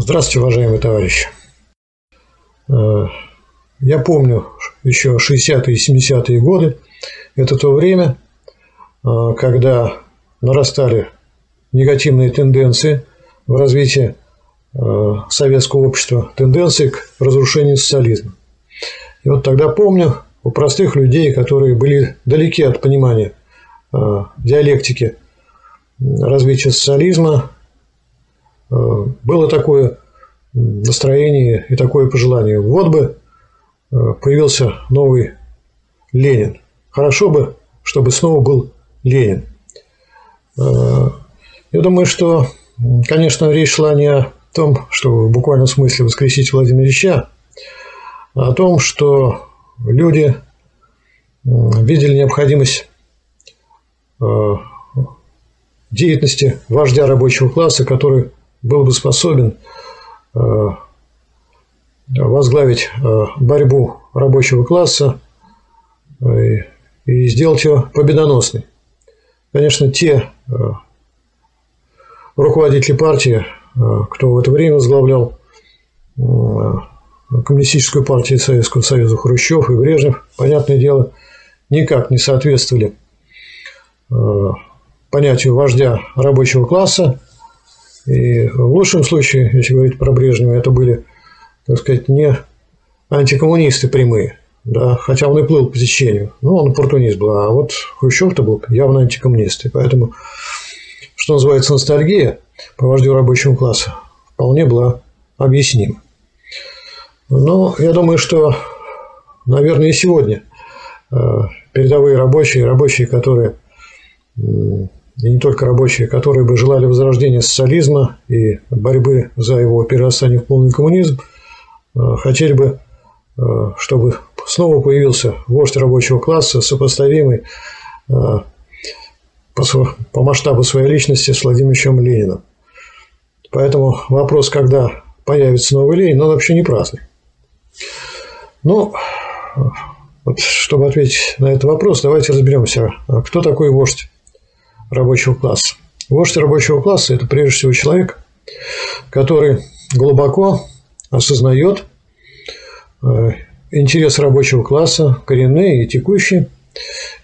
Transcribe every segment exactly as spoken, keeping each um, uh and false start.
Здравствуйте, уважаемые товарищи. Я помню еще шестидесятые и семидесятые годы. Это то время, когда нарастали негативные тенденции в развитии советского общества, тенденции к разрушению социализма. И вот тогда помню, у простых людей, которые были далеки от понимания диалектики развития социализма, было такое настроение и такое пожелание: вот бы появился новый Ленин. Хорошо бы, чтобы снова был Ленин. Я думаю, что, конечно, речь шла не о том, чтобы в буквальном смысле воскресить Владимира Ильича, а о том, что люди видели необходимость деятельности вождя рабочего класса, который был бы способен возглавить борьбу рабочего класса и сделать ее победоносной. Конечно, те руководители партии, кто в это время возглавлял Коммунистическую партию Советского Союза, Хрущев и Брежнев, понятное дело, никак не соответствовали понятию вождя рабочего класса. И в лучшем случае, если говорить про Брежнева, это были, так сказать, не антикоммунисты прямые, да, хотя он и плыл по течению, но он оппортунист был, а вот Хрущев-то был явно антикоммунист, и поэтому, что называется, ностальгия по вождю рабочего класса вполне была объяснима. Ну, я думаю, что, наверное, и сегодня передовые рабочие, рабочие, которые, и не только рабочие, которые бы желали возрождения социализма и борьбы за его перерастание в полный коммунизм, хотели бы, чтобы снова появился вождь рабочего класса, сопоставимый по масштабу своей личности с Владимиром Ильичем Лениным. Поэтому вопрос, когда появится новый Ленин, он вообще не праздный. Ну, вот, чтобы ответить на этот вопрос, давайте разберемся, кто такой вождь рабочего класса. Вождь рабочего класса – это прежде всего человек, который глубоко осознает интерес рабочего класса, коренные и текущие,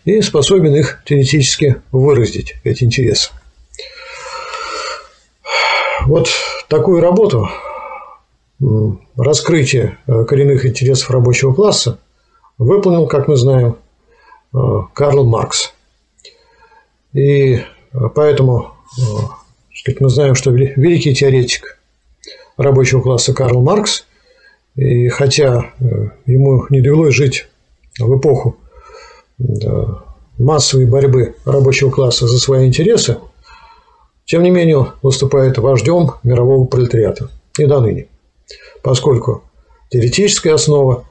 и способен их теоретически выразить, эти интересы. Вот такую работу, раскрытие коренных интересов рабочего класса, выполнил, как мы знаем, Карл Маркс. И поэтому, так сказать, мы знаем, что великий теоретик рабочего класса Карл Маркс, и хотя ему не довелось жить в эпоху массовой борьбы рабочего класса за свои интересы, тем не менее выступает вождем мирового пролетариата и до ныне, поскольку теоретическая основа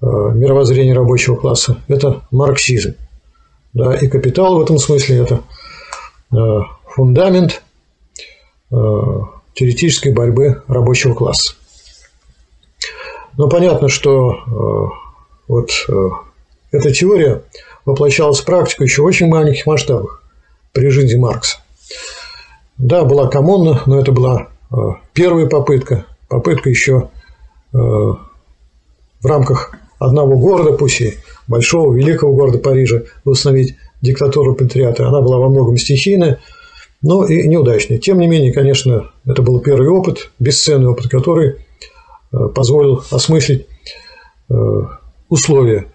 мировоззрения рабочего класса – это марксизм. Да, и «Капитал» в этом смысле – это фундамент теоретической борьбы рабочего класса. Но понятно, что вот эта теория воплощалась в практику еще в очень маленьких масштабах при жизни Маркса. Да, была коммуна, но это была первая попытка, попытка еще в рамках одного города, пусть и большого, великого города Парижа, восстановить диктатуру пролетариата. Она была во многом стихийная, но и неудачная. Тем не менее, конечно, это был первый опыт, бесценный опыт, который позволил осмыслить условия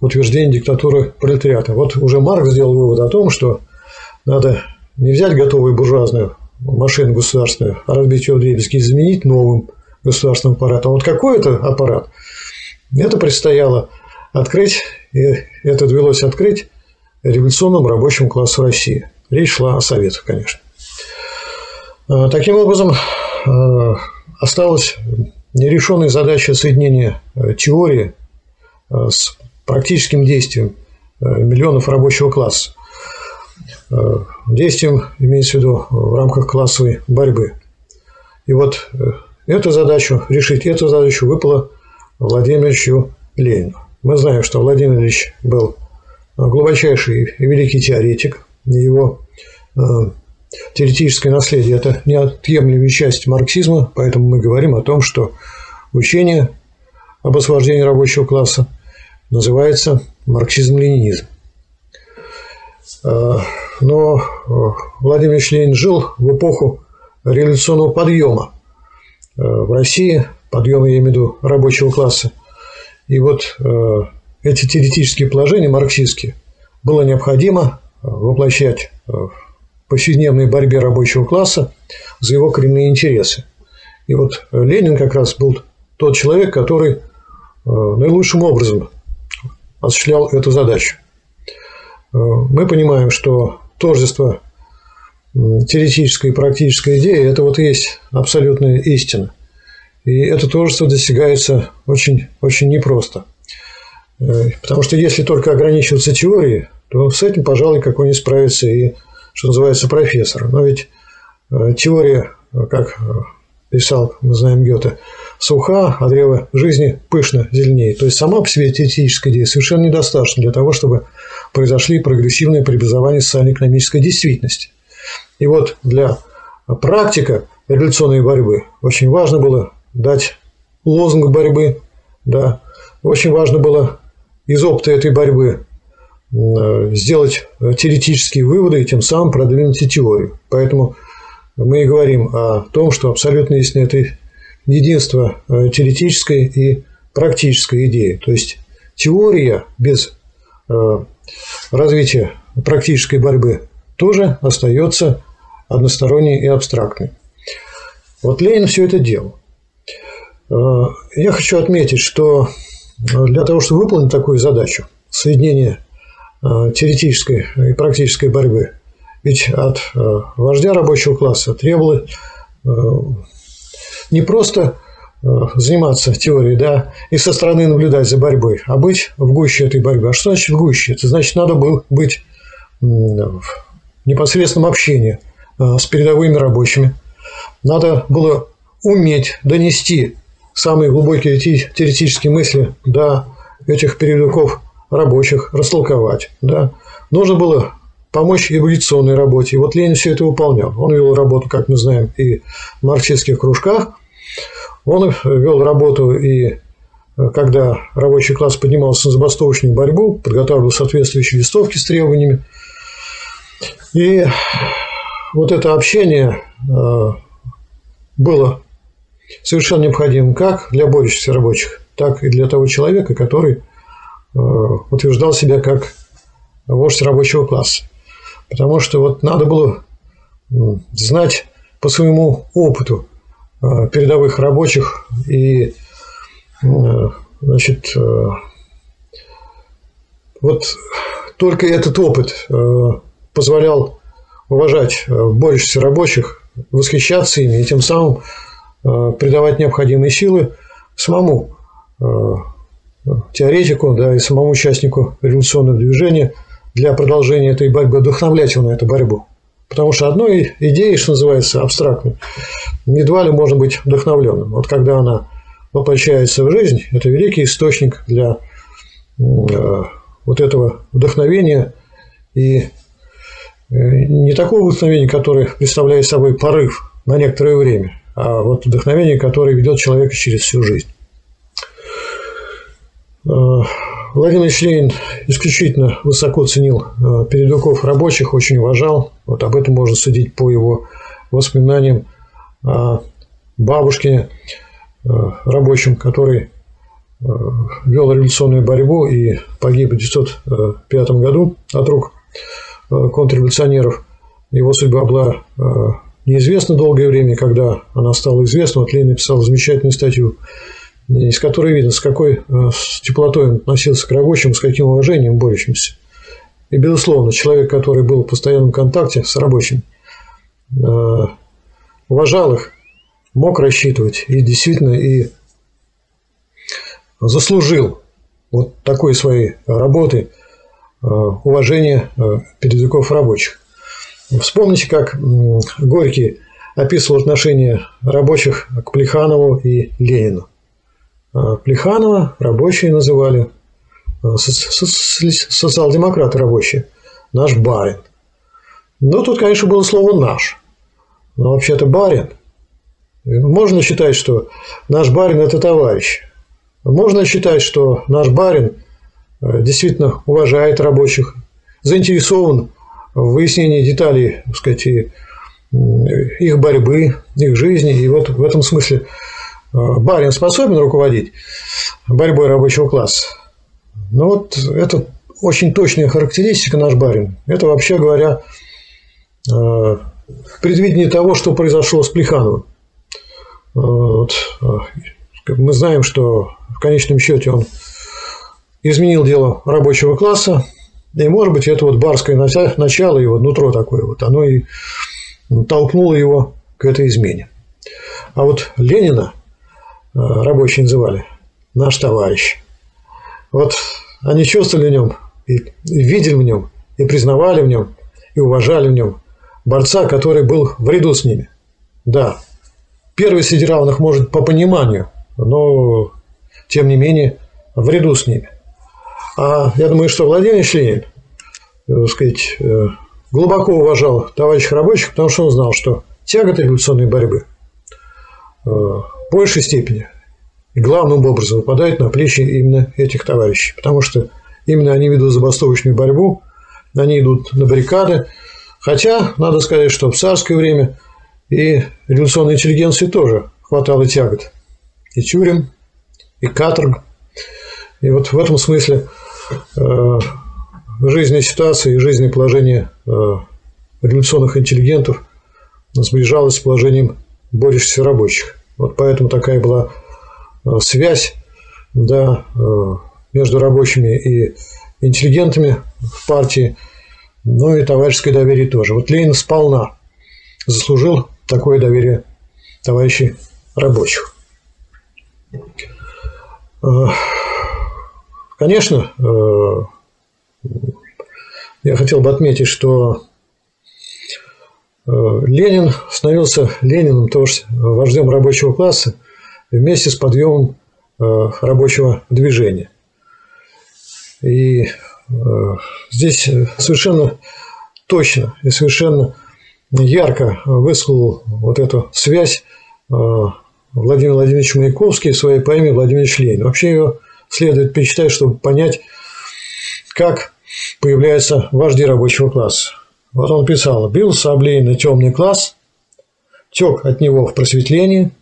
утверждения диктатуры пролетариата. Вот уже Маркс сделал вывод о том, что надо не взять готовую буржуазную машину государственную, а разбить ее вдребезги и заменить новым государственным аппаратом. Вот какой это аппарат? Это предстояло открыть, и это довелось открыть революционному рабочему классу России. Речь шла о Советах, конечно. Таким образом, осталась нерешенная задача соединения теории с практическим действием миллионов рабочего класса. Действием, имеется в виду, в рамках классовой борьбы. И вот эту задачу, решить эту задачу выпало Владимиру Ильичу Ленину. Мы знаем, что Владимир Ильич был глубочайший и великий теоретик. Его Теоретическое наследие – это неотъемлемая часть марксизма, поэтому мы говорим о том, что учение об освобождении рабочего класса называется марксизм-ленинизм. Но Владимир Ильич Ленин жил в эпоху революционного подъема в России, подъема, я имею в виду, рабочего класса. И вот эти теоретические положения марксистские было необходимо воплощать в повседневной борьбе рабочего класса за его коренные интересы. И вот Ленин как раз был тот человек, который наилучшим образом осуществлял эту задачу. Мы понимаем, что тождество теоретической и практической идеи – это вот и есть абсолютная истина. И это тождество достигается очень, очень непросто. Потому что если только ограничиваться теорией, то с этим, пожалуй, какой-нибудь справится и, что называется, профессор. Но ведь теория, как писал, мы знаем, Гёте, суха, а древо жизни пышно зеленее. То есть сама по себе теоретическая идея совершенно недостаточна для того, чтобы произошли прогрессивные преобразования социально-экономической действительности. И вот для практика революционной борьбы очень важно было дать лозунг борьбы, да, очень важно было из опыта этой борьбы сделать теоретические выводы и тем самым продвинуть и теорию. Поэтому мы и говорим о том, что абсолютно есть это единство теоретической и практической идеи. То есть теория без развития практической борьбы тоже остается односторонней и абстрактной. Вот Ленин все это делал. Я хочу отметить, что для того, чтобы выполнить такую задачу соединения теоретической и практической борьбы, ведь от вождя рабочего класса требовалось не просто заниматься теорией, да, и со стороны наблюдать за борьбой, а быть в гуще этой борьбы. А что значит в гуще? Это значит, надо было быть в непосредственном общении с передовыми рабочими. Надо было уметь донести самые глубокие теоретические мысли до этих передовиков рабочих, растолковать. Да. Нужно было помочь эволюционной работе. И вот Ленин все это выполнял. Он вел работу, как мы знаем, и в марксистских кружках. Он вел работу и когда рабочий класс поднимался на забастовочную борьбу, подготавливал соответствующие листовки с требованиями. И вот это общение было совершенно необходимым как для борющихся рабочих, так и для того человека, который утверждал себя как вождь рабочего класса. Потому что вот надо было знать по своему опыту передовых рабочих и, значит, вот только этот опыт позволял уважать борющихся рабочих, восхищаться ими и тем самым придавать необходимые силы самому теоретику, да, и самому участнику революционного движения для продолжения этой борьбы, вдохновлять его на эту борьбу. Потому что одной идеей, что называется, абстрактной, едва ли можно быть вдохновленным. Вот когда она воплощается в жизнь, это великий источник для э, вот этого вдохновения и не такого вдохновения, которое представляет собой порыв на некоторое время, а вот вдохновение, которое ведет человека через всю жизнь. Владимир Ильич Ленин исключительно высоко ценил передовиков рабочих, очень уважал. Вот об этом можно судить по его воспоминаниям о бабушке рабочим, который вел революционную борьбу и погиб в тысяча девятьсот пятом году от рук контрреволюционеров. Его судьба была неизвестна долгое время, когда она стала известна. Вот Ленин написал замечательную статью, из которой видно, с какой с теплотой он относился к рабочим, с каким уважением борющимся. И, безусловно, человек, который был в постоянном контакте с рабочими, уважал их, мог рассчитывать и действительно и заслужил вот такой своей работой уважение передовиков рабочих. Вспомните, как Горький описывал отношение рабочих к Плеханову и Ленину. Плеханова рабочие называли, социал-демократы рабочие, наш барин. Ну, тут, конечно, было слово «наш». Но вообще-то барин. Можно считать, что наш барин – это товарищ. Можно считать, что наш барин действительно уважает рабочих, заинтересован в выяснении деталей, так сказать, их борьбы, их жизни. И вот в этом смысле барин способен руководить борьбой рабочего класса. Но вот это очень точная характеристика «наш барин». Это, вообще говоря, предвидение того, что произошло с Плехановым. Вот. Мы знаем, что в конечном счете он изменил дело рабочего класса, и, может быть, это вот барское начало, его нутро такое, вот, оно и толкнуло его к этой измене. А вот Ленина рабочие называли «наш товарищ». Вот они чувствовали в нем, и видели в нем, и признавали в нем, и уважали в нем борца, который был в ряду с ними. Да, первый среди равных, может, по пониманию, но, тем не менее, в ряду с ними. А я думаю, что Владимир Ильич Ленин, так сказать, глубоко уважал товарищей рабочих, потому что он знал, что тяготы революционной борьбы в большей степени и главным образом выпадают на плечи именно этих товарищей, потому что именно они ведут забастовочную борьбу, они идут на баррикады, хотя, надо сказать, что в царское время и революционной интеллигенции тоже хватало тягот, и тюрем, и каторг. И вот в этом смысле э, жизненная ситуация и жизненное положение э, революционных интеллигентов сближалось с положением борющихся рабочих. Вот поэтому такая была э, связь, да, э, между рабочими и интеллигентами в партии, ну и товарищеское доверие тоже. Вот Ленин сполна заслужил такое доверие товарищей рабочих. Конечно, я хотел бы отметить, что Ленин становился Лениным, то есть вождем рабочего класса, вместе с подъемом рабочего движения. И здесь совершенно точно и совершенно ярко высказал вот эту связь Владимир Владимирович Маяковский в своей поэме «Владимир Ильич Ленин». Вообще ее следует перечитать, чтобы понять, как появляются вожди рабочего класса. Вот он писал: «Бился об Ленина темный класс, тек от него в просветлении,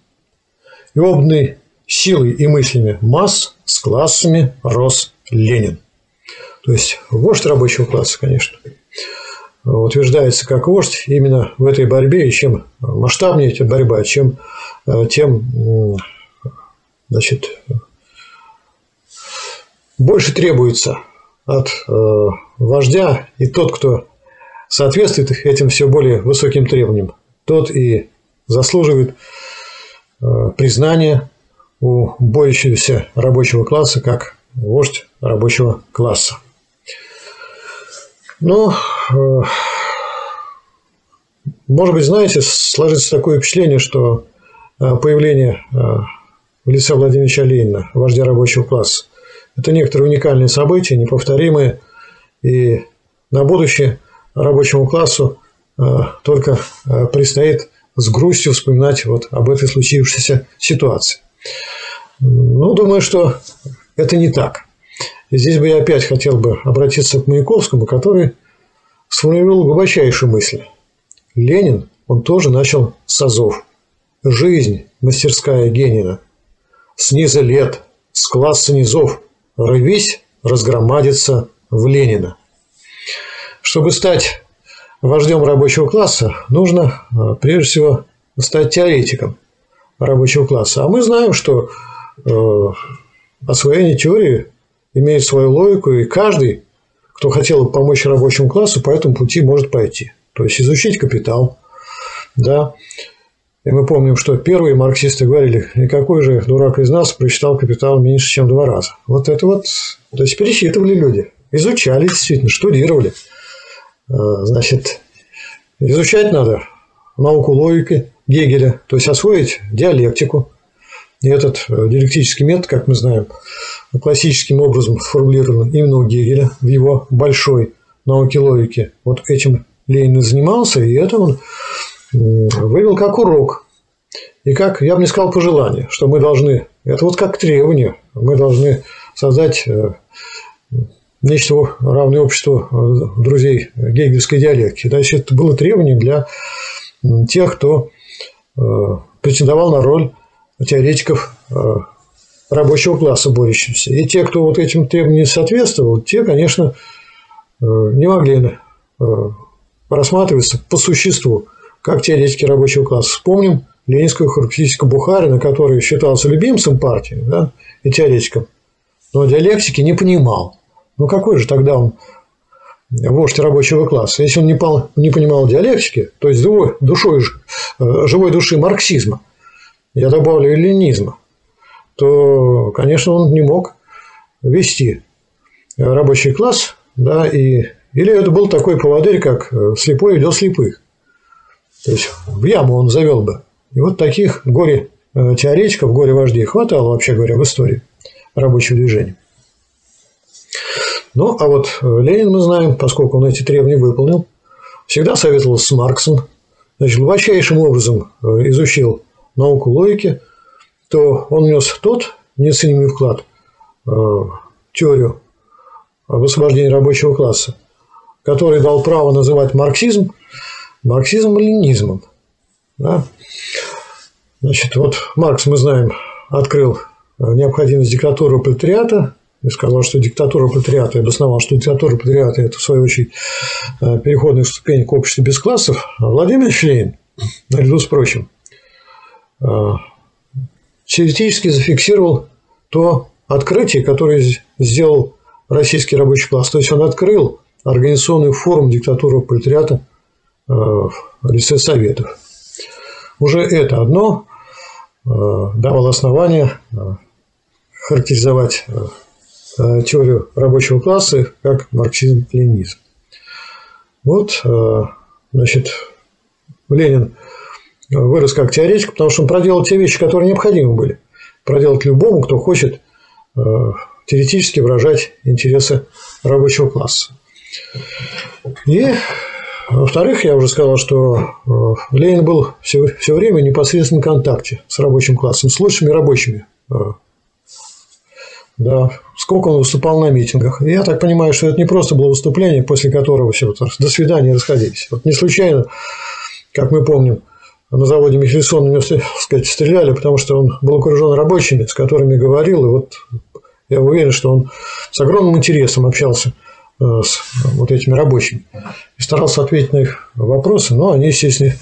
и обданный силой и мыслями масс с классами рос Ленин». То есть вождь рабочего класса, конечно, утверждается как вождь именно в этой борьбе, и чем масштабнее эта борьба, чем, тем, значит, больше требуется от э, вождя, и тот, кто соответствует этим все более высоким требованиям, тот и заслуживает э, признания у борющегося рабочего класса как вождь рабочего класса. Ну, э, может быть, знаете, сложится такое впечатление, что э, появление э, в лице Владимира Ильича Ленина, вождя рабочего класса, это некоторые уникальные события, неповторимые, и на будущее рабочему классу только предстоит с грустью вспоминать вот об этой случившейся ситуации. Ну, думаю, что это не так. И здесь бы я опять хотел бы обратиться к Маяковскому, который сформулировал глубочайшую мысль. Ленин, он тоже начал с азов. Жизнь, мастерская Генина, снизу лет, с класса низов, рвись, разгромадится в Ленина. Чтобы стать вождем рабочего класса, нужно, прежде всего, стать теоретиком рабочего класса. А мы знаем, что освоение теории имеет свою логику, и каждый, кто хотел бы помочь рабочему классу, по этому пути может пойти. То есть изучить «Капитал». Да? И мы помним, что первые марксисты говорили: и какой же дурак из нас прочитал «Капитал» меньше, чем два раза. Вот это вот, то есть пересчитывали люди, изучали действительно, штудировали. Значит, изучать надо науку логики Гегеля, то есть освоить диалектику. И этот диалектический метод, как мы знаем, классическим образом сформулирован именно у Гегеля в его большой науке логики. Вот этим Ленин занимался, и это он вывел как урок. И как, я бы не сказал, пожелание, что мы должны, это вот как требование, мы должны создать нечто равное обществу друзей гегельской диалектики. Значит, это было требованием для тех, кто претендовал на роль теоретиков рабочего класса борющихся. И те, кто вот этим требованиям соответствовал, те, конечно, не могли рассматриваться по существу как теоретики рабочего класса. Вспомним ленинского хрущевского Бухарина, который считался любимцем партии, да, и теоретиком, но диалектики не понимал. Ну, какой же тогда он вождь рабочего класса? Если он не, пал, не понимал диалектики, то есть душой, живой души марксизма, я добавлю и ленинизма, то, конечно, он не мог вести рабочий класс, да, и, или это был такой поводырь, как слепой ведет слепых. То есть в яму он завел бы. И вот таких горе-теоретиков, горе-вождей хватало, вообще говоря, в истории рабочего движения. Ну, а вот Ленин, мы знаем, поскольку он эти требования выполнил, всегда советовался с Марксом, значит, глубочайшим образом изучил науку логики, то он внес тот неоценимый вклад в теорию об освобождении рабочего класса, который дал право называть марксизм марксизм ленинизмом. Да? Значит, вот Маркс, мы знаем, открыл необходимость диктатуры пролетариата и сказал, что диктатура пролетариата, и обосновал, что диктатура пролетариата – это, в свою очередь, переходная ступень к обществу без классов. А Владимир Ильич Ленин, наряду с прочим, теоретически зафиксировал то открытие, которое сделал российский рабочий класс. То есть, он открыл организационную форму диктатуры пролетариата в лице Советов. Уже это одно давало основание характеризовать теорию рабочего класса как марксизм-ленинизм. Вот, значит, Ленин вырос как теоретик, потому что он проделал те вещи, которые необходимы были проделать любому, кто хочет теоретически выражать интересы рабочего класса. И, во-вторых, я уже сказал, что Ленин был все, все время в непосредственном контакте с рабочим классом, с лучшими рабочими. Да, сколько он выступал на митингах. И я так понимаю, что это не просто было выступление, после которого все, до свидания, расходились. Вот не случайно, как мы помним, на заводе Михельсона у него, так сказать, стреляли, потому что он был окружен рабочими, с которыми говорил. И вот я уверен, что он с огромным интересом общался с вот этими рабочими и старался ответить на их вопросы, но они, естественно,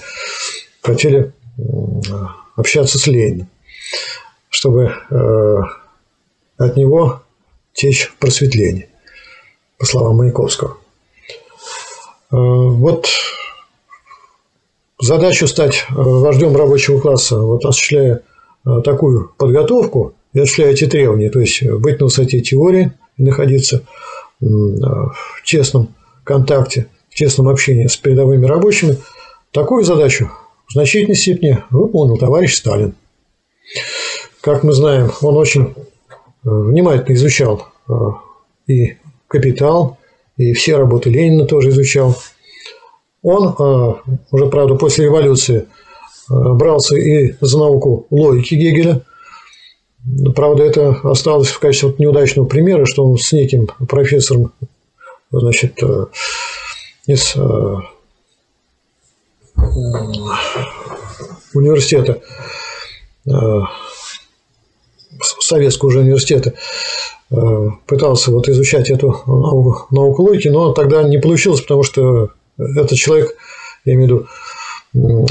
хотели общаться с Лениным, чтобы от него течь просветление, по словам Маяковского. Вот задачу стать вождем рабочего класса, вот осуществляя такую подготовку и осуществляя эти требования, то есть быть на высоте теории, находиться в честном контакте, в честном общении с передовыми рабочими, такую задачу в значительной степени выполнил товарищ Сталин. Как мы знаем, он очень внимательно изучал и «Капитал», и все работы Ленина тоже изучал. Он уже, правда, после революции брался и за науку логики Гегеля. Правда, это осталось в качестве неудачного примера, что он с неким профессором, значит, из университета, Советского уже университета, пытался вот изучать эту науку, науку логики, но тогда не получилось, потому что этот человек, я имею в виду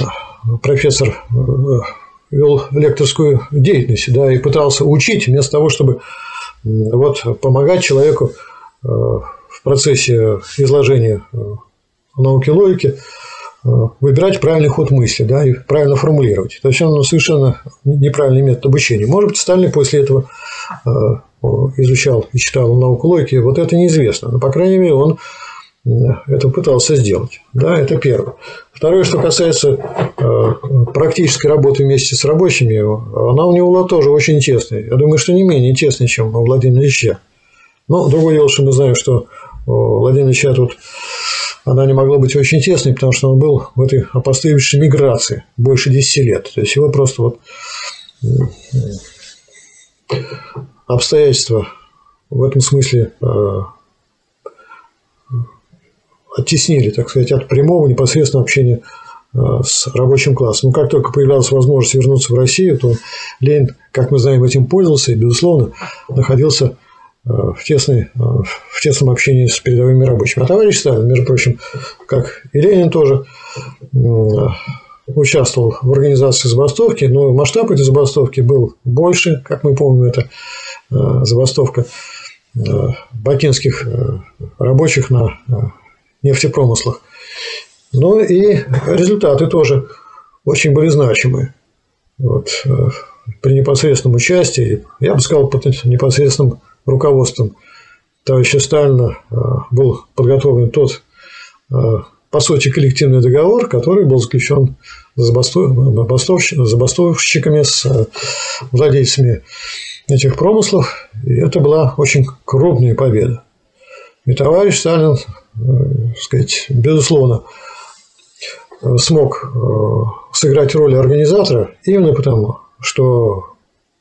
профессор, вел лекторскую деятельность, да, и пытался учить вместо того, чтобы вот помогать человеку в процессе изложения науки логики выбирать правильный ход мысли, да, и правильно формулировать. То есть, он совершенно неправильный метод обучения. Может быть, Сталин после этого изучал и читал науку логики, вот это неизвестно, но, по крайней мере, он это пытался сделать. Да, это первое. Второе, что касается практической работы вместе с рабочими, она у него была тоже очень тесная. Я думаю, что не менее тесная, чем у Владимира Ильича. Но другое дело, что мы знаем, что у Владимира Ильича тут она не могла быть очень тесной, потому что он был в этой опостылевшей миграции больше десяти лет. То есть его просто вот обстоятельства в этом смысле оттеснили, так сказать, от прямого непосредственного общения с рабочим классом. Но как только появлялась возможность вернуться в Россию, то Ленин, как мы знаем, этим пользовался и, безусловно, находился в, тесной, в тесном общении с передовыми рабочими. А товарищ Сталин, между прочим, как и Ленин тоже, участвовал в организации забастовки, но масштаб этой забастовки был больше, как мы помним, это забастовка бакинских рабочих на нефтепромыслах. Но и результаты тоже очень были значимые. Вот, при непосредственном участии, я бы сказал, под непосредственным руководством товарища Сталина был подготовлен тот, по сути, коллективный договор, который был заключен забастовщиками с владельцами этих промыслов. И это была очень крупная победа. И товарищ Сталин, так сказать, безусловно, смог сыграть роль организатора именно потому, что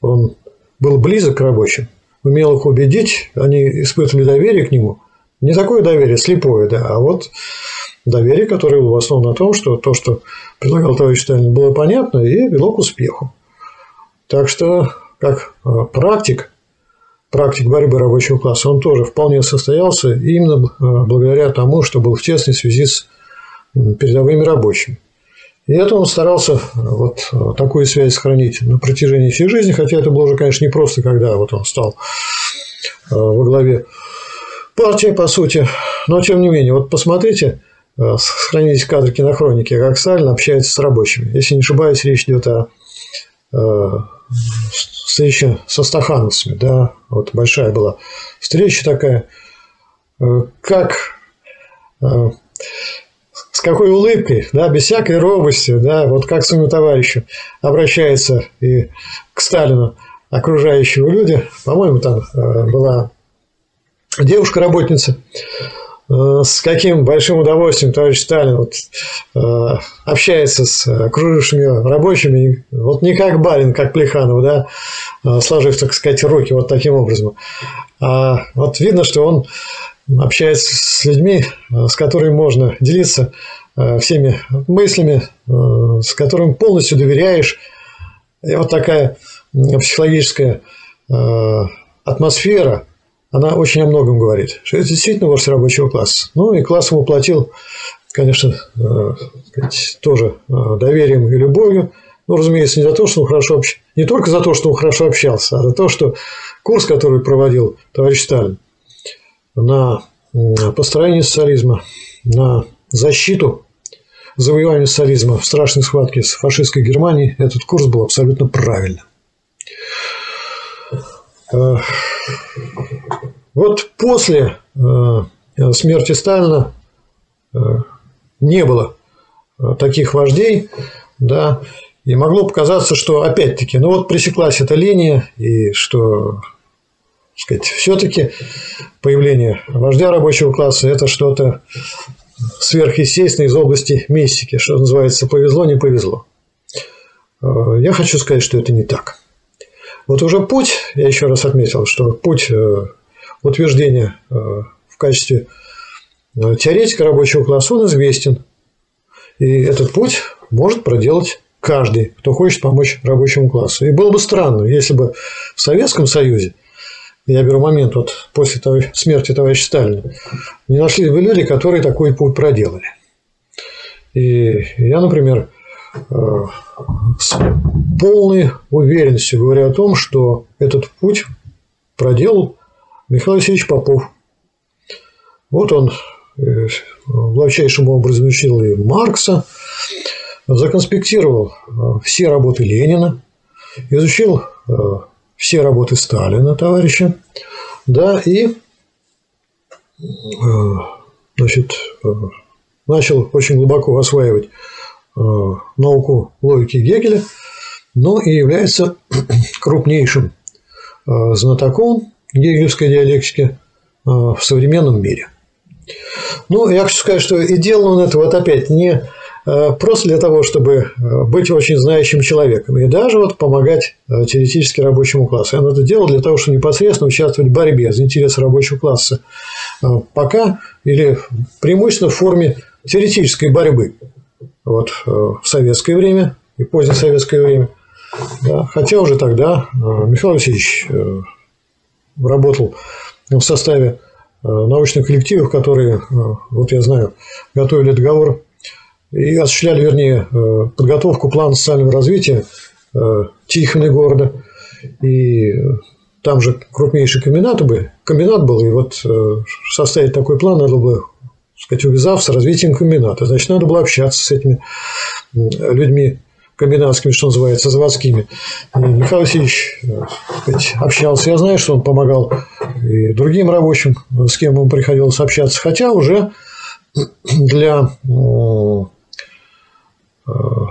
он был близок к рабочим, умел их убедить, они испытывали доверие к нему. Не такое доверие слепое, да, а вот доверие, которое было в основном на том, что то, что предлагал товарищ Сталин, было понятно и вело к успеху. Так что, как практик, практик борьбы рабочего класса, он тоже вполне состоялся именно благодаря тому, что был в тесной связи с передовыми рабочими. И это он старался вот такую связь сохранить на протяжении всей жизни, хотя это было уже, конечно, непросто, когда вот он стал во главе партии, по сути. Но, тем не менее, вот посмотрите, сохранились кадры кинохроники, как Сталин общается с рабочими. Если не ошибаюсь, речь идет о встрече со стахановцами, да, вот большая была встреча такая, как... С какой улыбкой, да, без всякой робости, да, вот как к своему товарищу обращается и к Сталину окружающие люди. По-моему, там была девушка-работница, с каким большим удовольствием товарищ Сталин вот общается с окружившими рабочими, вот не как барин, как Плеханов, да, сложив, так сказать, руки вот таким образом. А вот видно, что он общается с людьми, с которыми можно делиться всеми мыслями, с которыми полностью доверяешь. И вот такая психологическая атмосфера, она очень о многом говорит, что это действительно вождь рабочего класса. Ну, и класс ему платил, конечно, тоже доверием и любовью. Ну, разумеется, не за то, что он хорошо общ... не только за то, что он хорошо общался, а за то, что курс, который проводил товарищ Сталин, на построение социализма, на защиту завоевания социализма в страшной схватке с фашистской Германией, этот курс был абсолютно правильным. Вот после смерти Сталина не было таких вождей, да, и могло показаться, что опять-таки, ну вот пресеклась эта линия, и что... Все-таки появление вождя рабочего класса – это что-то сверхъестественное из области мистики, что называется «повезло, не повезло». Я хочу сказать, что это не так. Вот уже путь, я еще раз отметил, что путь утверждения в качестве теоретика рабочего класса, он известен. И этот путь может проделать каждый, кто хочет помочь рабочему классу. И было бы странно, если бы в Советском Союзе, я беру момент вот после того, смерти товарища Сталина, не нашли бы люди, которые такой путь проделали. И я, например, с полной уверенностью говорю о том, что этот путь проделал Михаил Васильевич Попов. Вот он главчайшим образом учил и Маркса, законспектировал все работы Ленина, изучил все работы Сталина, товарища, да, и, значит, начал очень глубоко осваивать науку логики Гегеля, но и является крупнейшим знатоком гегелевской диалектики в современном мире. Ну, я хочу сказать, что и делал он это вот опять не просто для того, чтобы быть очень знающим человеком и даже вот помогать теоретически рабочему классу. Он это делал для того, чтобы непосредственно участвовать в борьбе за интересы рабочего класса пока или преимущественно в форме теоретической борьбы вот, в советское время и позднее советское время. Да, хотя уже тогда Михаил Васильевич работал в составе научных коллективов, которые, вот я знаю, готовили договор и осуществляли, вернее, подготовку плана социального развития Тихвина города. И там же крупнейший комбинат был, и вот составить такой план надо было, сказать, увязав с развитием комбината. Значит, надо было общаться с этими людьми комбинатскими, что называется, заводскими. И Михаил Васильевич, сказать, общался. Я знаю, что он помогал и другим рабочим, с кем ему приходилось общаться. Хотя уже для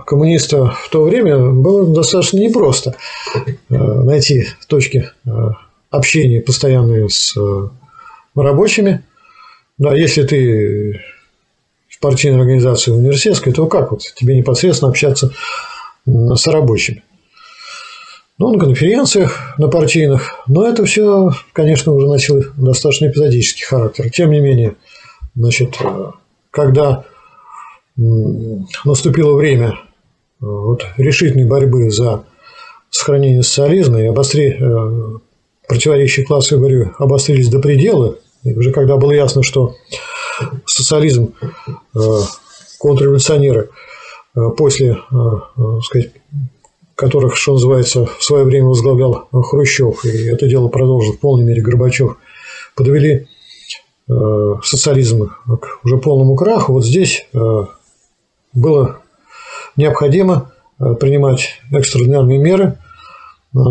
коммуниста в то время было достаточно непросто найти точки общения постоянные с рабочими. Да, если ты в партийной организации университетской, то как вот тебе непосредственно общаться с рабочими? Ну, на конференциях, на партийных. Но это все, конечно, уже носило достаточно эпизодический характер. Тем не менее, значит, когда наступило время вот, решительной борьбы за сохранение социализма, и обостри... противоречия классовой борьбы обострились до предела, и уже когда было ясно, что социализм, контрреволюционеры, после, сказать, которых, что называется, в свое время возглавлял Хрущев, и это дело продолжил в полной мере Горбачев, подвели социализм к уже полному краху, вот здесь было необходимо принимать экстраординарные меры,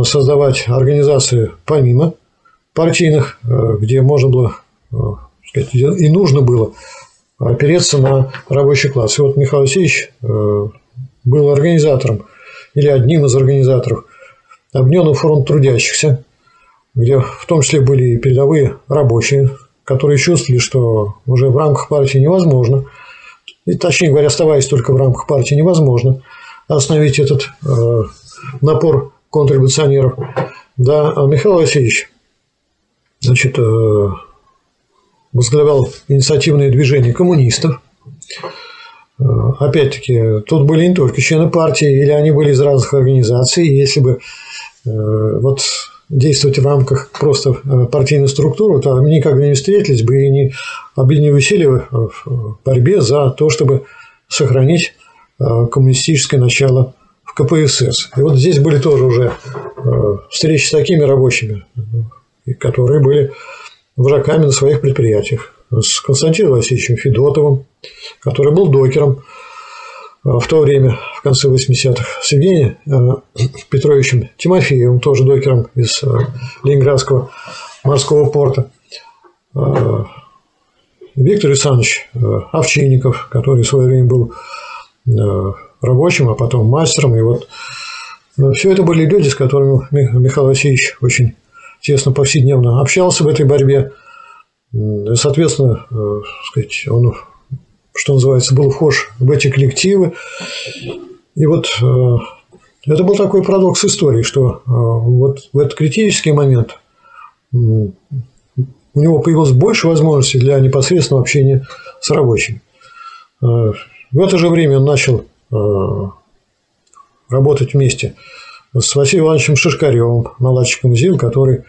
создавать организации помимо партийных, где можно было, сказать, и нужно было опереться на рабочий класс. И вот Михаил Васильевич был организатором или одним из организаторов Объединенного фронта трудящихся, где в том числе были и передовые рабочие, которые чувствовали, что уже в рамках партии невозможно, и, точнее говоря, оставаясь только в рамках партии, невозможно остановить этот э, напор контрреволюционеров. Да, Михаил Васильевич, значит, э, возглавлял инициативное движение коммунистов. Э, опять-таки, тут были не только члены партии, или они были из разных организаций, если бы э, вот... действовать в рамках просто партийной структуры, то они никогда не встретились бы и не объединили усилия в борьбе за то, чтобы сохранить коммунистическое начало в ка пэ эс эс. И вот здесь были тоже уже встречи с такими рабочими, которые были вожаками на своих предприятиях. С Константином Васильевичем Федотовым, который был докером в то время, в конце восьмидесятых, с Евгением Петровичем Тимофеевым, тоже докером из Ленинградского морского порта, Виктор Александрович Овчинников, который в свое время был рабочим, а потом мастером. И вот все это были люди, с которыми Михаил Васильевич очень тесно повседневно общался в этой борьбе. Соответственно, сказать, он, что называется, был вхож в эти коллективы. И вот э, это был такой парадокс истории, что э, вот в этот критический момент э, у него появилось больше возможностей для непосредственного общения с рабочими. Э, в это же время он начал э, работать вместе с Василием Ивановичем Шишкаревым, наладчиком ЗИЛ, который,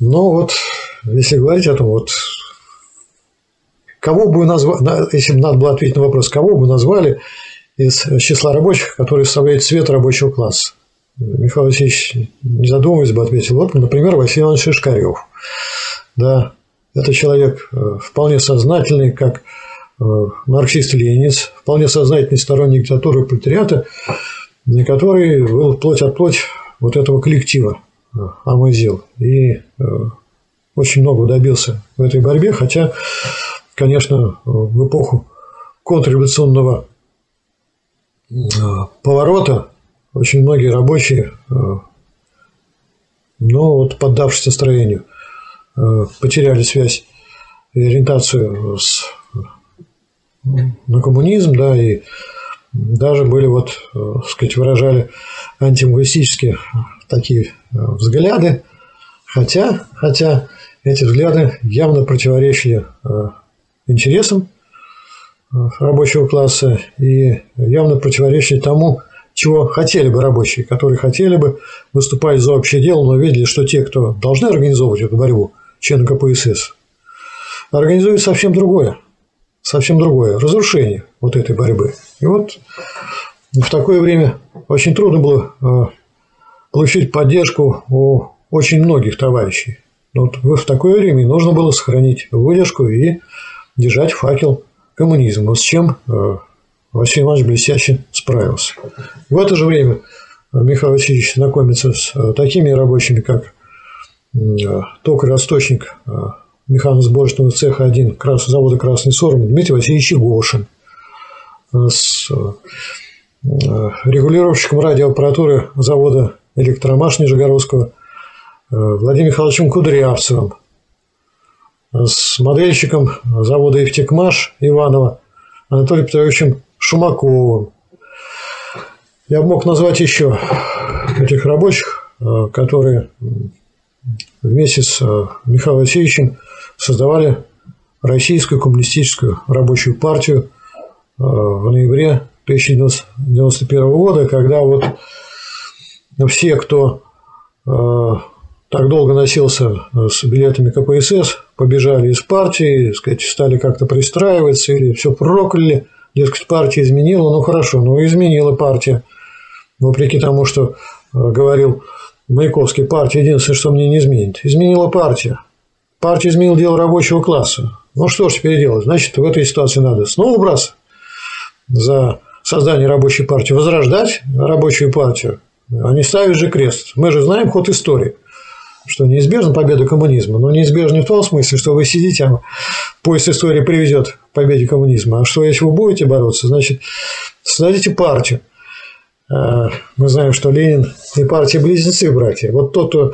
ну вот, если говорить о том, вот, кого бы назвали, если бы надо было ответить на вопрос, кого бы назвали из числа рабочих, которые составляют цвет рабочего класса? Михаил Васильевич, не задумываясь бы, ответил, вот, например, Василий Иванович Шишкарев. Да, это человек вполне сознательный, как марксист-ленинец, вполне сознательный сторонник диктатуры пролетариата, который был плоть от плоть вот этого коллектива АМО ЗИЛ. И очень много добился в этой борьбе, хотя, конечно, в эпоху контрреволюционного поворота очень многие рабочие, ну, вот, поддавшись настроению, потеряли связь ориентацию с, на коммунизм, да, и даже были, вот, так сказать, выражали антимгуистические такие взгляды, хотя, хотя эти взгляды явно противоречили интересам рабочего класса и явно противоречили тому, чего хотели бы рабочие, которые хотели бы выступать за общее дело, но видели, что те, кто должны организовывать эту борьбу, члены ка пэ эс эс, организуют совсем другое, совсем другое, разрушение вот этой борьбы. И вот в такое время очень трудно было получить поддержку у очень многих товарищей. Вот в такое время нужно было сохранить выдержку и держать факел коммунизма, с чем Василий Иванович блестяще справился. В это же время Михаил Васильевич знакомится с такими рабочими, как токарь-расточник механосборочного цеха один завода «Красный Сормово» Дмитрий Васильевич Игошин, с регулировщиком радиоаппаратуры завода «Электромаш» Нижегородского Владимиром Михайловичем Кудрявцевым, с модельщиком завода «Эфтекмаш» Иванова Анатолием Петровичем Шумаковым. Я мог назвать еще этих рабочих, которые вместе с Михаилом Васильевичем создавали Российскую коммунистическую рабочую партию в ноябре тысяча девятьсот девяносто первого года, когда вот все, кто так долго носился с билетами ка пэ эс эс, побежали из партии, сказать, стали как-то пристраиваться или все прокляли, дескать, партия изменила, ну хорошо, ну изменила партия, вопреки тому, что говорил Маяковский, партия единственное, что мне не изменит, изменила партия, партия изменила дело рабочего класса, ну что ж теперь делать, значит, в этой ситуации надо снова браться за создание рабочей партии, возрождать рабочую партию, а не ставить же крест, мы же знаем ход истории, что неизбежна победа коммунизма, но неизбежна не в том смысле, что вы сидите, а поезд истории приведет к победе коммунизма, а что если вы будете бороться, значит, создадите партию. Мы знаем, что Ленин и партия близнецы, братья. Вот тот, кто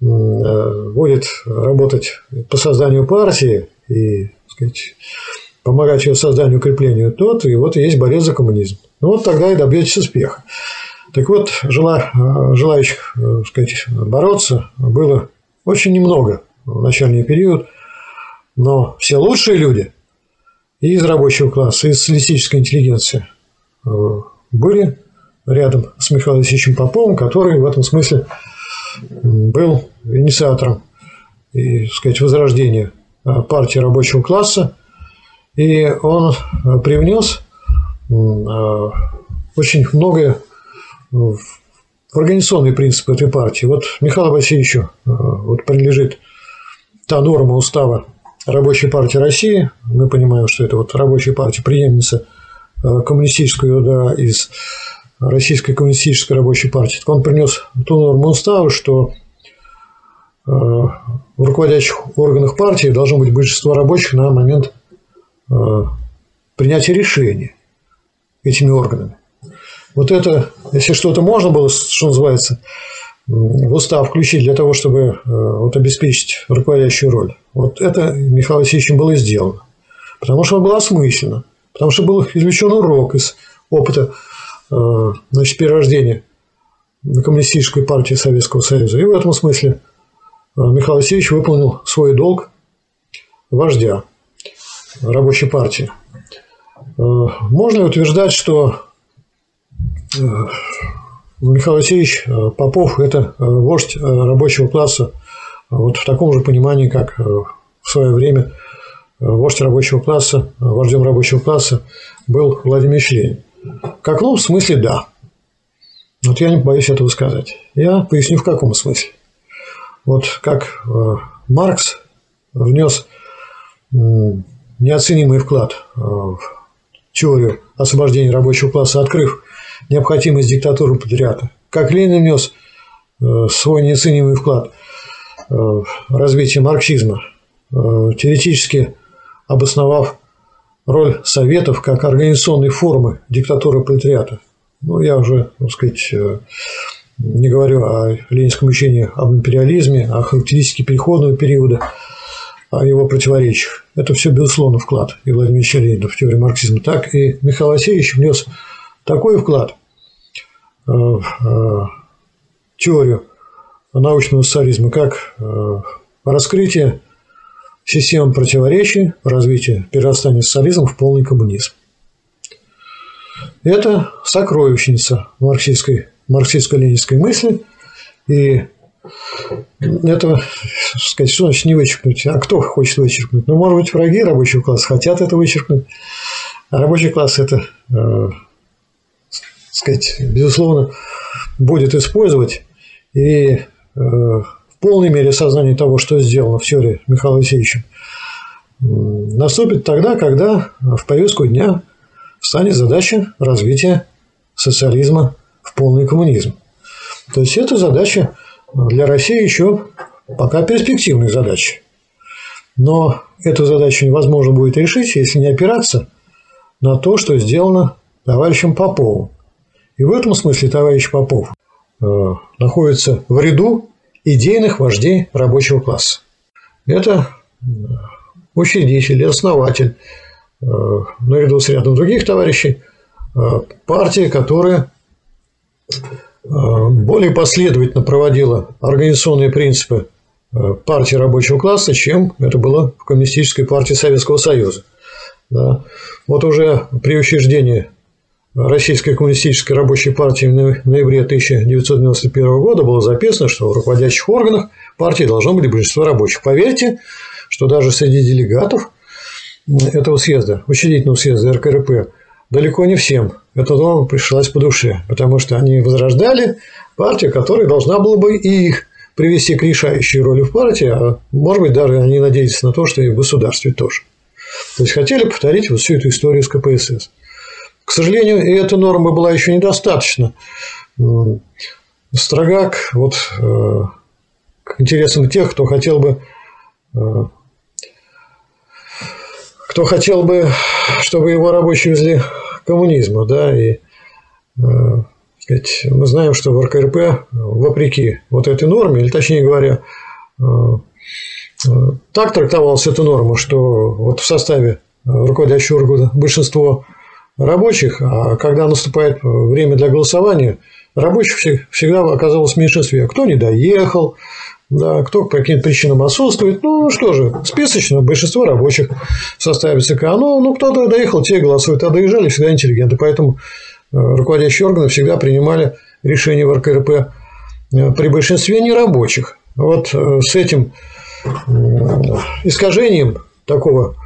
будет работать по созданию партии и, так сказать, помогать ее созданию, укреплению, тот, и вот и есть борец за коммунизм. Ну, вот тогда и добьетесь успеха. Так вот, желающих, так сказать, бороться было очень немного в начальный период, но все лучшие люди и из рабочего класса, и из социалистической интеллигенции были рядом с Михаилом Васильевичем Поповым, который в этом смысле был инициатором, и, так сказать, возрождения партии рабочего класса, и он привнес очень многое в организационные принципы этой партии. Вот Михаилу Васильевичу вот принадлежит та норма устава Рабочей партии России, мы понимаем, что это вот Рабочая партия преемница коммунистическую, да, из Российской коммунистической рабочей партии. Так он принес ту норму устава, что в руководящих органах партии должно быть большинство рабочих на момент принятия решения этими органами. Вот это, если что-то можно было, что называется, в устав включить для того, чтобы вот обеспечить руководящую роль, вот это Михаилом Васильевичем было сделано, потому что было осмысленно, потому что был извлечен урок из опыта, значит, перерождения Коммунистической партии Советского Союза. И в этом смысле Михаил Васильевич выполнил свой долг вождя рабочей партии. Можно утверждать, что Михаил Васильевич Попов – это вождь рабочего класса вот в таком же понимании, как в свое время вождь рабочего класса, вождем рабочего класса был Владимир Ильич Ленин. Как, ну, в смысле, да. Вот я не боюсь этого сказать. Я поясню, в каком смысле. Вот как Маркс внес неоценимый вклад в теорию освобождения рабочего класса, открыв необходимость диктатуры пролетариата, как Ленин внес свой неоценимый вклад в развитие марксизма, теоретически обосновав роль Советов как организационной формы диктатуры пролетариата. Ну, я уже, так сказать, не говорю о ленинском учении об империализме, о характеристике переходного периода, о его противоречиях. Это все, безусловно, вклад и Владимира Ильича Ленина в теорию марксизма. Так и Михаил Васильевич внес такой вклад в теорию научного социализма, как раскрытие системы противоречий, развитие перерастания социализма в полный коммунизм. Это сокровищница марксистской, марксистско-ленинской мысли, и это, так сказать, что значит не вычеркнуть, а кто хочет вычеркнуть? Ну, может быть, враги рабочего класса хотят это вычеркнуть, а рабочий класс это, э, так сказать, безусловно, будет использовать, и э, в полной мере сознание того, что сделано в теории Михаила Васильевича, э, наступит тогда, когда в повестку дня станет задача развития социализма в полный коммунизм. То есть, это задача для России еще пока перспективная задача. Но эту задачу невозможно будет решить, если не опираться на то, что сделано товарищем Поповым. И в этом смысле товарищ Попов э, находится в ряду идейных вождей рабочего класса. Это учредитель, основатель, наряду с рядом других товарищей, партии, которая более последовательно проводила организационные принципы партии рабочего класса, чем это было в Коммунистической партии Советского Союза. Да. Вот уже при учреждении Российской коммунистической рабочей партии в ноябре тысяча девятьсот девяносто первого года было записано, что в руководящих органах партии должно быть большинство рабочих. Поверьте, что даже среди делегатов этого съезда, учредительного съезда эр ка эр пэ, далеко не всем эта норма пришлась по душе, потому что они возрождали партию, которая должна была бы и их привести к решающей роли в партии, а может быть, даже они надеялись на то, что и в государстве тоже. То есть, хотели повторить вот всю эту историю с ка пэ эс эс. К сожалению, и эта норма была еще недостаточно строга к, вот, к интересам тех, кто хотел бы... кто хотел бы, чтобы его рабочие везли к коммунизму, да, и э, сказать, мы знаем, что в эр ка эр пэ, вопреки вот этой норме, или точнее говоря, э, э, так трактовалась эта норма, что вот в составе руководящего органа большинство рабочих, а когда наступает время для голосования, рабочих всегда оказалось в меньшинстве, кто не доехал, да, кто по каким-то причинам отсутствует, ну что же, списочно большинство рабочих составит ЦК, ну, ну кто-то доехал, те голосуют, а доезжали всегда интеллигенты, поэтому руководящие органы всегда принимали решения в эр ка эр пэ при большинстве нерабочих. Вот с этим искажением такого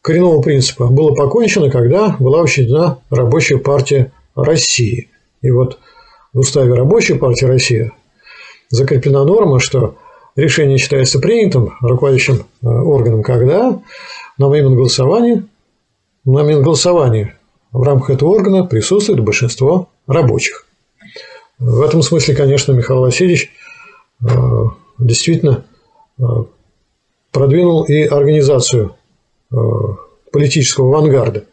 коренного принципа было покончено, когда была учреждена Рабочая партия России. И вот в уставе Рабочей партии России закреплена норма, что решение считается принятым руководящим органом, когда на момент голосования, на момент голосования в рамках этого органа присутствует большинство рабочих. В этом смысле, конечно, Михаил Васильевич действительно продвинул и организацию политического авангарда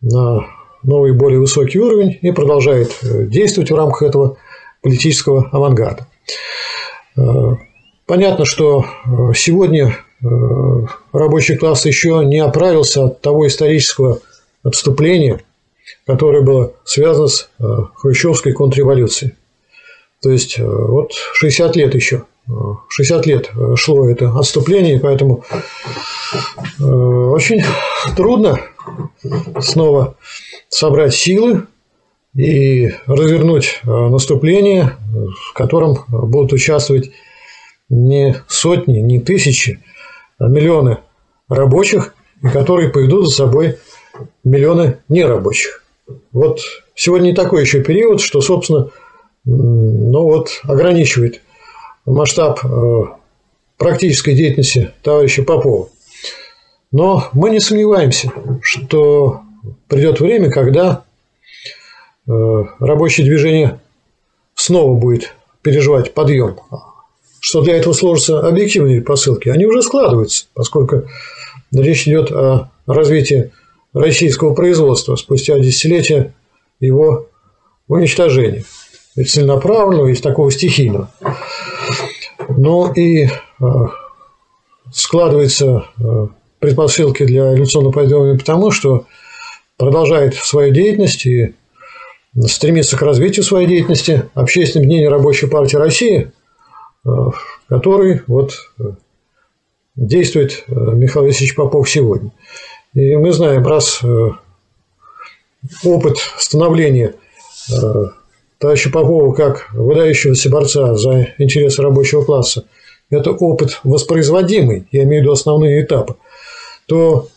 на новый, более высокий уровень и продолжает действовать в рамках этого политического авангарда. Понятно, что сегодня рабочий класс еще не оправился от того исторического отступления, которое было связано с хрущевской контрреволюцией. То есть, вот шестьдесят лет еще, шестьдесят лет шло это отступление, поэтому очень трудно снова собрать силы и развернуть наступление, в котором будут участвовать не сотни, не тысячи, а миллионы рабочих, и которые поведут за собой миллионы нерабочих. Вот сегодня не такой еще период, что, собственно, ну вот, ограничивает масштаб практической деятельности товарища Попова. Но мы не сомневаемся, что придет время, когда рабочее движение снова будет переживать подъем, что для этого сложатся объективные посылки, они уже складываются, поскольку речь идет о развитии российского производства спустя десятилетия его уничтожения, и целенаправленного, и такого стихийного. Но и складываются предпосылки для революционного подъема потому, что продолжает свою деятельность и стремится к развитию своей деятельности общественное объединение Рабочей партии России, который вот действует Михаил Васильевич Попов сегодня. И мы знаем, раз опыт становления товарища Попова как выдающегося борца за интересы рабочего класса, это опыт воспроизводимый, я имею в виду основные этапы, то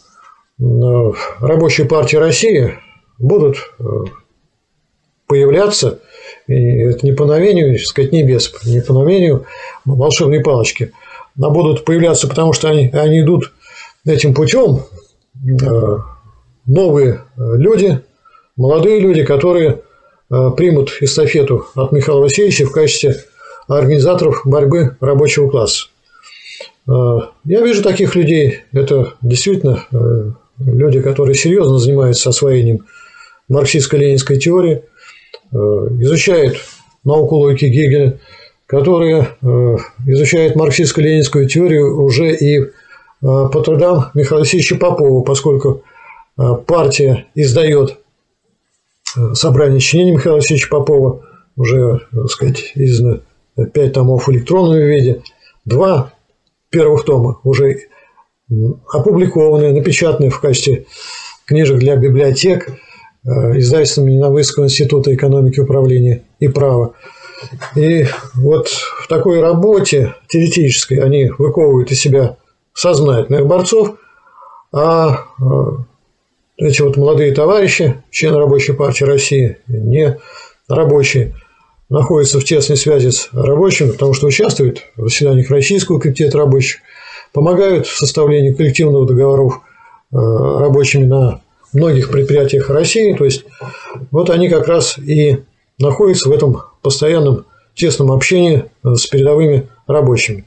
рабочие партии России будут появляться, и это не по новению, так сказать, не без, не по новению волшебной палочки, а будут появляться, потому что они, они идут этим путем, новые люди, молодые люди, которые примут эстафету от Михаила Васильевича в качестве организаторов борьбы рабочего класса. Я вижу таких людей. Это действительно люди, которые серьезно занимаются освоением марксистско-ленинской теории, изучают науку логики Гегеля, которые изучают марксистско-ленинскую теорию уже и по трудам Михаила Васильевича Попова, поскольку партия издает собрание сочинений Михаила Васильевича Попова, уже, так сказать, издано пять томов в электронном виде, два первых тома уже опубликованы, напечатаны в качестве книжек для библиотек издательством Яновского института экономики, управления и права. И вот в такой работе теоретической они выковывают из себя сознательных борцов, а эти вот молодые товарищи, члены Рабочей партии России, не рабочие, находятся в тесной связи с рабочими, потому что участвуют в заседаниях Российского комитета рабочих, помогают в составлении коллективных договоров рабочими на многих предприятиях России. То есть, вот они как раз и находятся в этом постоянном тесном общении с передовыми рабочими.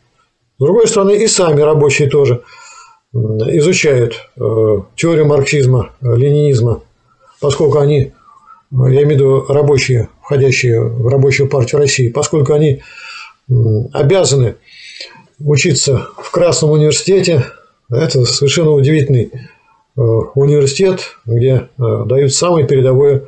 С другой стороны, и сами рабочие тоже изучают теорию марксизма, ленинизма, поскольку они, я имею в виду рабочие, входящие в Рабочую партию России, поскольку они обязаны учиться в Красном университете. Это совершенно удивительный университет, где дают самые передовые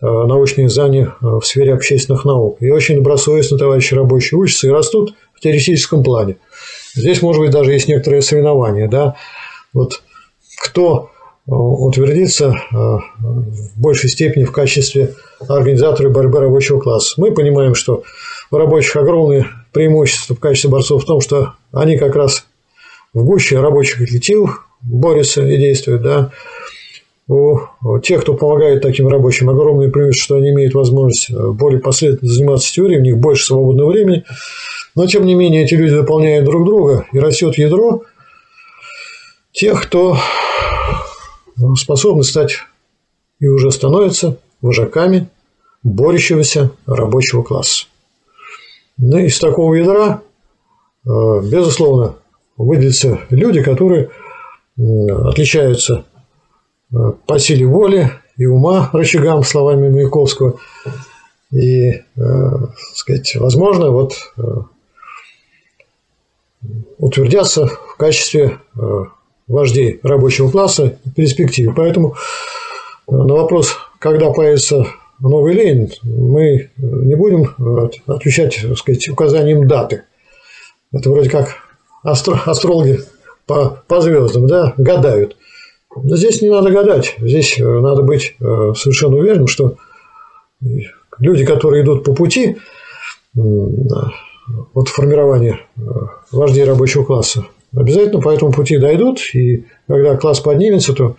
научные знания в сфере общественных наук. И очень добросовестно товарищи рабочие учатся и растут в теоретическом плане. Здесь, может быть, даже есть некоторое соревнование. Да? Вот кто утвердится в большей степени в качестве организатора борьбы рабочего класса. Мы понимаем, что у рабочих огромное преимущество в качестве борцов в том, что они как раз в гуще рабочих коллективов борются и действуют. Да? У тех, кто помогает таким рабочим, огромное преимущество, что они имеют возможность более последовательно заниматься теорией, у них больше свободного времени. Но, тем не менее, эти люди дополняют друг друга, и растет ядро тех, кто способны стать и уже становятся вожаками борющегося рабочего класса. Ну, из такого ядра, безусловно, выделятся люди, которые отличаются по силе воли и ума, рычагам, словами Маяковского. И, так сказать, возможно, вот утвердятся в качестве вождей рабочего класса в перспективе. Поэтому на вопрос, когда появится новый Ленин, мы не будем отвечать, так сказать, указанием даты. Это вроде как астро- астрологи по, по звездам, да, гадают. Но здесь не надо гадать. Здесь надо быть совершенно уверенным, что люди, которые идут по пути от формирования вождей рабочего класса, обязательно по этому пути дойдут, и когда класс поднимется, то,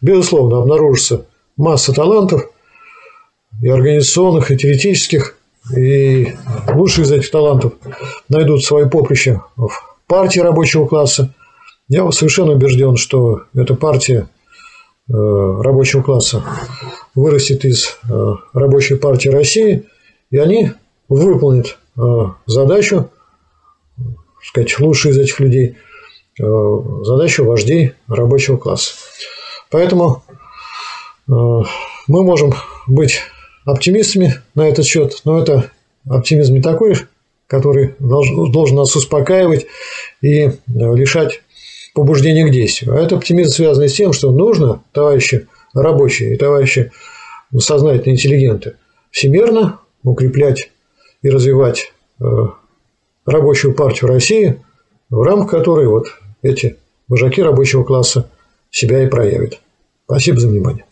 безусловно, обнаружится масса талантов, и организационных, и теоретических, и лучшие из этих талантов найдут свое поприще в партии рабочего класса. Я совершенно убежден, что эта партия рабочего класса вырастет из Рабочей партии России, и они выполнят задачу, так сказать, лучшие из этих людей, задачу вождей рабочего класса. Поэтому мы можем быть оптимистами на этот счет, но это оптимизм не такой, который должен нас успокаивать и лишать побуждения к действию. А этот оптимизм связан с тем, что нужно, товарищи рабочие и товарищи сознательные интеллигенты, всемирно укреплять и развивать Рабочую партию России, в рамках которой вот эти вожаки рабочего класса себя и проявят. Спасибо за внимание.